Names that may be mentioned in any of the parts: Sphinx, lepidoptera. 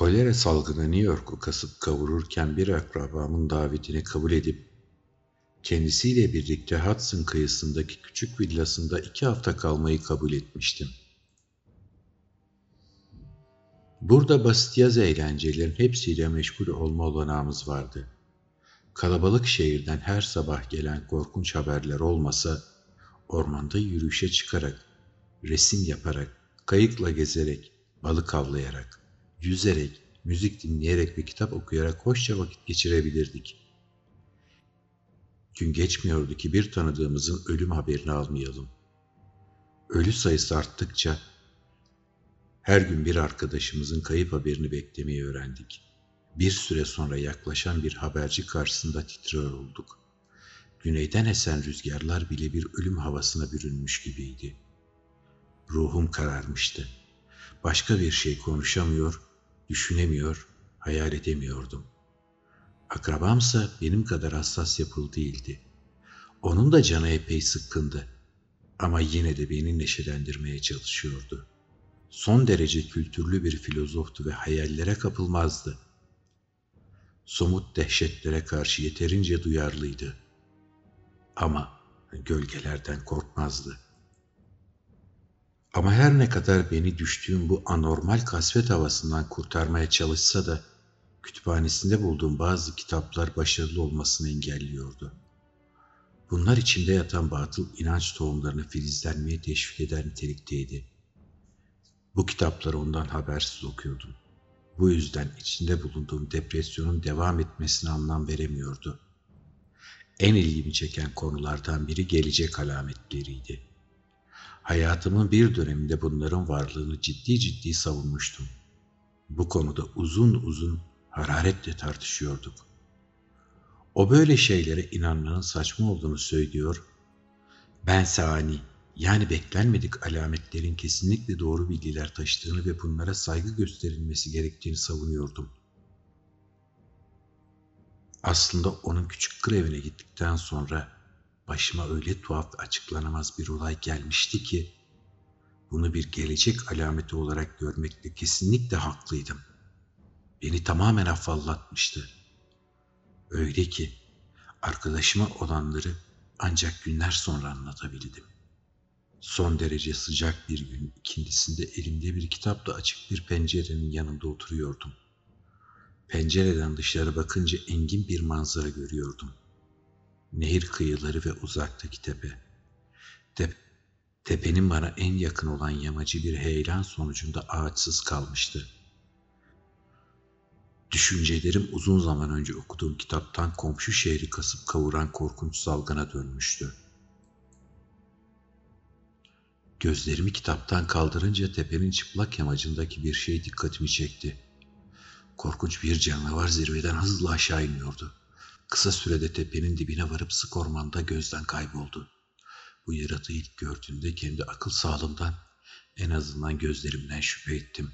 Kolera salgını New York'u kasıp kavururken bir akrabamın davetini kabul edip kendisiyle birlikte Hudson kıyısındaki küçük villasında 2 hafta kalmayı kabul etmiştim. Burada basit yaz eğlencelerin hepsiyle meşgul olma olanağımız vardı. Kalabalık şehirden her sabah gelen korkunç haberler olmasa, ormanda yürüyüşe çıkarak, resim yaparak, kayıkla gezerek, balık avlayarak, yüzerek, müzik dinleyerek ve kitap okuyarak hoşça vakit geçirebilirdik. Gün geçmiyordu ki bir tanıdığımızın ölüm haberini almayalım. Ölü sayısı arttıkça her gün bir arkadaşımızın kayıp haberini beklemeyi öğrendik. Bir süre sonra yaklaşan bir haberci karşısında titriyor olduk. Güneyden esen rüzgarlar bile bir ölüm havasına bürünmüş gibiydi. Ruhum kararmıştı. Başka bir şey konuşamıyor, düşünemiyor, hayal edemiyordum. Akrabamsa benim kadar hassas yapılı değildi. Onun da canı epey sıkkındı. Ama yine de beni neşelendirmeye çalışıyordu. Son derece kültürlü bir filozoftu ve hayallere kapılmazdı. Somut dehşetlere karşı yeterince duyarlıydı. Ama gölgelerden korkmazdı. Ama her ne kadar beni düştüğüm bu anormal kasvet havasından kurtarmaya çalışsa da kütüphanesinde bulduğum bazı kitaplar başarılı olmasını engelliyordu. Bunlar içinde yatan batıl inanç tohumlarını filizlenmeye teşvik eden nitelikteydi. Bu kitapları ondan habersiz okuyordum. Bu yüzden içinde bulunduğum depresyonun devam etmesine anlam veremiyordu. En ilgimi çeken konulardan biri gelecek alametleriydi. Hayatımın bir döneminde bunların varlığını ciddi savunmuştum. Bu konuda uzun hararetle tartışıyorduk. O böyle şeylere inanmanın saçma olduğunu söylüyor, bense ani, yani beklenmedik alametlerin kesinlikle doğru bilgiler taşıdığını ve bunlara saygı gösterilmesi gerektiğini savunuyordum. Aslında onun küçük grevine gittikten sonra başıma öyle tuhaf ve açıklanamaz bir olay gelmişti ki bunu bir gelecek alameti olarak görmekte kesinlikle haklıydım. Beni tamamen afallatmıştı. Öyle ki arkadaşıma olanları ancak günler sonra anlatabildim. Son derece sıcak bir gün ikindisinde elimde bir kitapla açık bir pencerenin yanında oturuyordum. Pencereden dışarı bakınca engin bir manzara görüyordum. Nehir kıyıları ve uzaktaki tepe. Tepenin bana en yakın olan yamacı bir heyelan sonucunda ağaçsız kalmıştı. Düşüncelerim uzun zaman önce okuduğum kitaptan komşu şehri kasıp kavuran korkunç salgına dönmüştü. Gözlerimi kitaptan kaldırınca tepenin çıplak yamacındaki bir şey dikkatimi çekti. Korkunç bir canavar zirveden hızla aşağı iniyordu. Kısa sürede tepenin dibine varıp sık ormanda gözden kayboldu. Bu yaratığı ilk gördüğümde kendi akıl sağlığımdan, en azından gözlerimden şüphe ettim.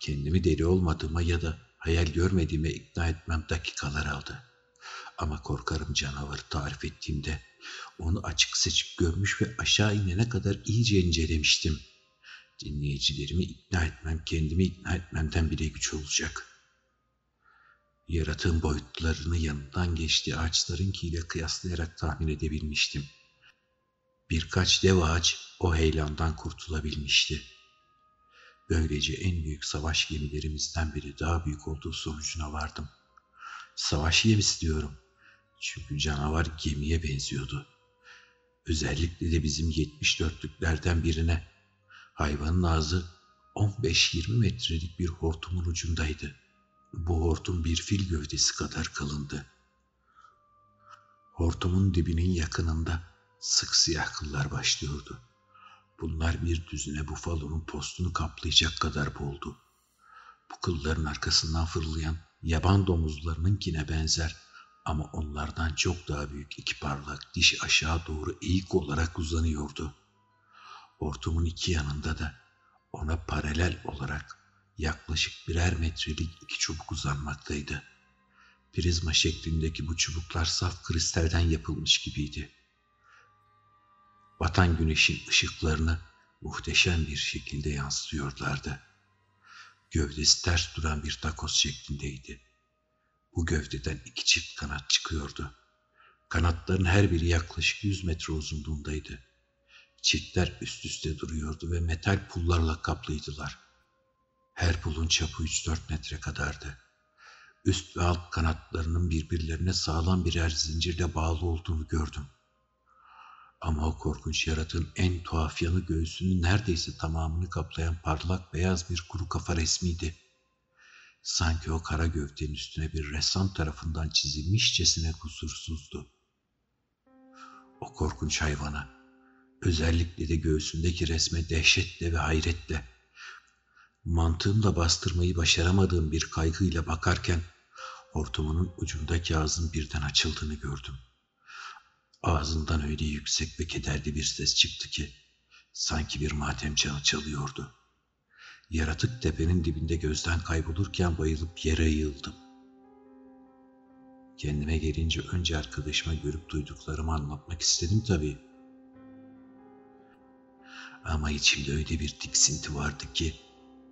Kendimi deli olmadığıma ya da hayal görmediğime ikna etmem dakikalar aldı. Ama korkarım canavarı tarif ettiğimde onu açık seçip görmüş ve aşağı inene kadar iyice incelemiştim. Dinleyicilerimi ikna etmem, kendimi ikna etmemden bile güç olacak. Yaratığın boyutlarını yanından geçtiği ağaçlarınkiyle kıyaslayarak tahmin edebilmiştim. Birkaç dev ağaç o heyelandan kurtulabilmişti. Böylece en büyük savaş gemilerimizden biri daha büyük olduğu sonucuna vardım. Savaş gemisi diyorum. Çünkü canavar gemiye benziyordu. Özellikle de bizim 74'lüklerden birine. Hayvanın ağzı 15-20 metrelik bir hortumun ucundaydı. Bu hortum bir fil gövdesi kadar kalındı. Hortumun dibinin yakınında sık siyah kıllar başlıyordu. Bunlar bir düzine bufalonun postunu kaplayacak kadar boldu. Bu kılların arkasından fırlayan yaban domuzlarınınkine benzer ama onlardan çok daha büyük 2 parlak diş aşağı doğru eğik olarak uzanıyordu. Hortumun 2 yanında da ona paralel olarak yaklaşık 1'er metrelik 2 çubuk uzanmaktaydı. Prizma şeklindeki bu çubuklar saf kristalden yapılmış gibiydi. Batan güneşin ışıklarını muhteşem bir şekilde yansıtıyorlardı. gövdesi ters duran bir takoz şeklindeydi. Bu gövdeden 2 çift kanat çıkıyordu. Kanatların her biri yaklaşık 100 metre uzunluğundaydı. Çiftler üst üste duruyordu ve metal pullarla kaplıydılar. Her pulun çapı 3-4 metre kadardı. Üst ve alt kanatlarının birbirlerine sağlam birer zincirle bağlı olduğunu gördüm. Ama o korkunç yaratığın en tuhaf yanı göğsünün neredeyse tamamını kaplayan parlak beyaz bir kuru kafa resmiydi. Sanki o kara gövdenin üstüne bir ressam tarafından çizilmişçesine kusursuzdu. O korkunç hayvana, özellikle de göğsündeki resme dehşetle ve hayretle, mantığımla bastırmayı başaramadığım bir kaygıyla bakarken hortumunun ucundaki ağzın birden açıldığını gördüm. Ağzından öyle yüksek ve kederli bir ses çıktı ki sanki bir matem çanı çalıyordu. Yaratık tepenin dibinde gözden kaybolurken bayılıp yere yığıldım. Kendime gelince önce arkadaşıma görüp duyduklarımı anlatmak istedim tabii. Ama içimde öyle bir tiksinti vardı ki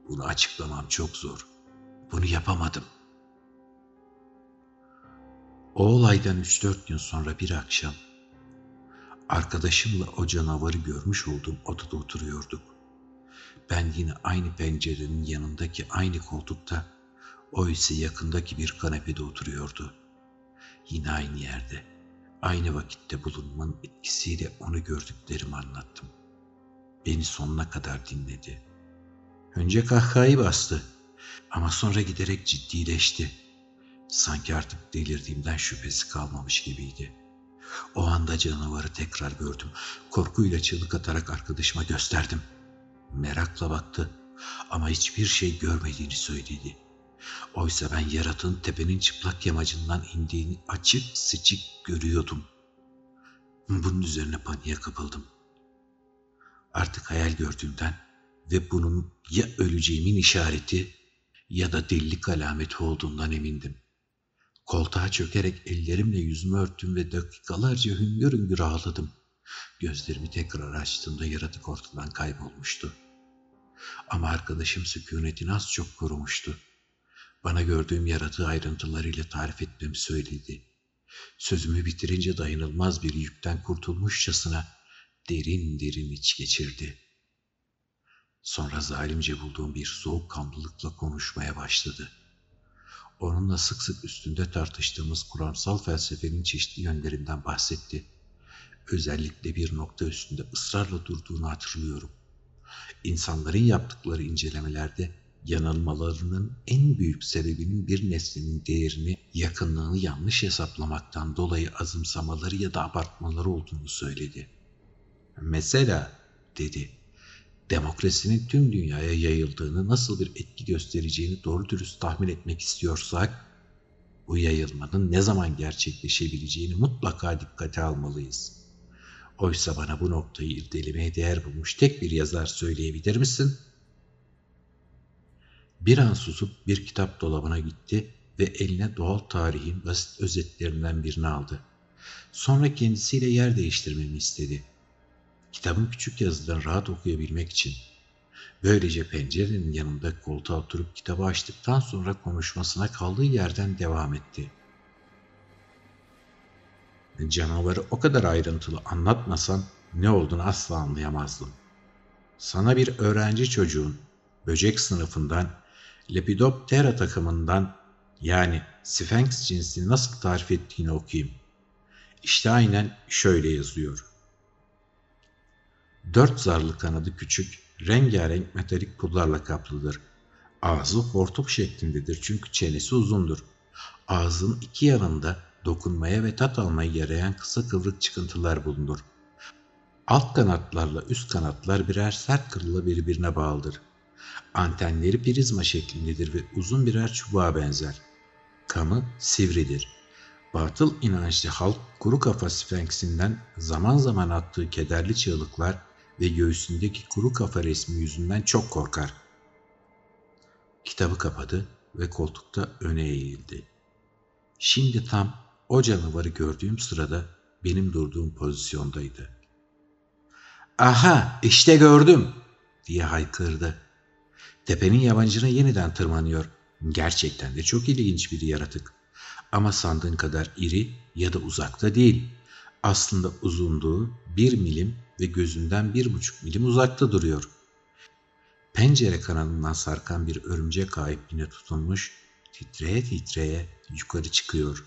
bunu açıklamam çok zor. Bunu yapamadım. O olaydan 3-4 gün sonra bir akşam arkadaşımla o canavarı görmüş olduğum odada oturuyorduk. Ben yine aynı pencerenin yanındaki aynı koltukta, o ise yakındaki bir kanepede oturuyordu. Yine aynı yerde, aynı vakitte bulunmanın etkisiyle onu gördüklerimi anlattım. Beni sonuna kadar dinledi. Önce kahkahayı bastı ama sonra giderek ciddileşti. Sanki artık delirdiğimden şüphesi kalmamış gibiydi. O anda canavarı tekrar gördüm. Korkuyla çığlık atarak arkadaşıma gösterdim. Merakla baktı ama hiçbir şey görmediğini söyledi. Oysa ben yaratığın tepenin çıplak yamacından indiğini açık seçik görüyordum. Bunun üzerine paniğe kapıldım. Artık hayal gördüğümden ve bunun ya öleceğimin işareti ya da delilik alameti olduğundan emindim. Koltuğa çökerek ellerimle yüzümü örttüm ve dakikalarca hüngür hüngür ağladım. Gözlerimi tekrar açtığımda yaratık ortadan kaybolmuştu. Ama arkadaşım sükunetini az çok korumuştu. Bana gördüğüm yaratığı ayrıntılarıyla tarif etmemi söyledi. Sözümü bitirince dayanılmaz bir yükten kurtulmuşçasına derin derin iç geçirdi. Sonra zalimce bulduğum bir soğukkanlılıkla konuşmaya başladı. Onunla sık sık üstünde tartıştığımız kuramsal felsefenin çeşitli yönlerinden bahsetti. Özellikle bir nokta üstünde ısrarla durduğunu hatırlıyorum. İnsanların yaptıkları incelemelerde yanılmalarının en büyük sebebinin bir nesnenin değerini, yakınlığını yanlış hesaplamaktan dolayı azımsamaları ya da abartmaları olduğunu söyledi. "Mesela," dedi, "demokrasinin tüm dünyaya yayıldığını, nasıl bir etki göstereceğini doğru dürüst tahmin etmek istiyorsak, bu yayılmanın ne zaman gerçekleşebileceğini mutlaka dikkate almalıyız. Oysa bana bu noktayı irdelemeye değer bulmuş tek bir yazar söyleyebilir misin?" Bir an susup bir kitap dolabına gitti ve eline doğal tarihin basit özetlerinden birini aldı. Sonra kendisiyle yer değiştirmemi istedi. Kitabın küçük yazıdan rahat okuyabilmek için. Böylece pencerenin yanında koltuğa oturup kitabı açtıktan sonra konuşmasına kaldığı yerden devam etti. "Canavarı o kadar ayrıntılı anlatmasan ne olduğunu asla anlayamazdım. Sana bir öğrenci çocuğun böcek sınıfından, lepidoptera takımından, yani Sphinx cinsini nasıl tarif ettiğini okuyayım. İşte aynen şöyle yazıyor. 4 zarlı kanadı küçük, rengarenk metalik pullarla kaplıdır. Ağzı hortum şeklindedir çünkü çenesi uzundur. Ağzın iki yanında dokunmaya ve tat almaya yarayan kısa kıvrık çıkıntılar bulunur. Alt kanatlarla üst kanatlar birer sert kırıla birbirine bağlıdır. Antenleri prizma şeklindedir ve uzun birer çubuğa benzer. Kanı sivridir. Batıl inançlı halk kuru kafa Sphinx'inden zaman zaman attığı kederli çığlıklar ve göğsündeki kuru kafa resmi yüzünden çok korkar." Kitabı kapadı ve koltukta öne eğildi. Şimdi tam o canavarı gördüğüm sırada benim durduğum pozisyondaydı. "Aha, işte gördüm!" diye haykırdı. Tepenin yabancına yeniden tırmanıyor. Gerçekten de çok ilginç bir yaratık. Ama sandığın kadar iri ya da uzakta değil. Aslında uzunluğu 1 milim ve gözünden 1,5 milim uzakta duruyor. Pencere kanalından sarkan bir örümcek ahipliğine tutunmuş, titreye titreye yukarı çıkıyor.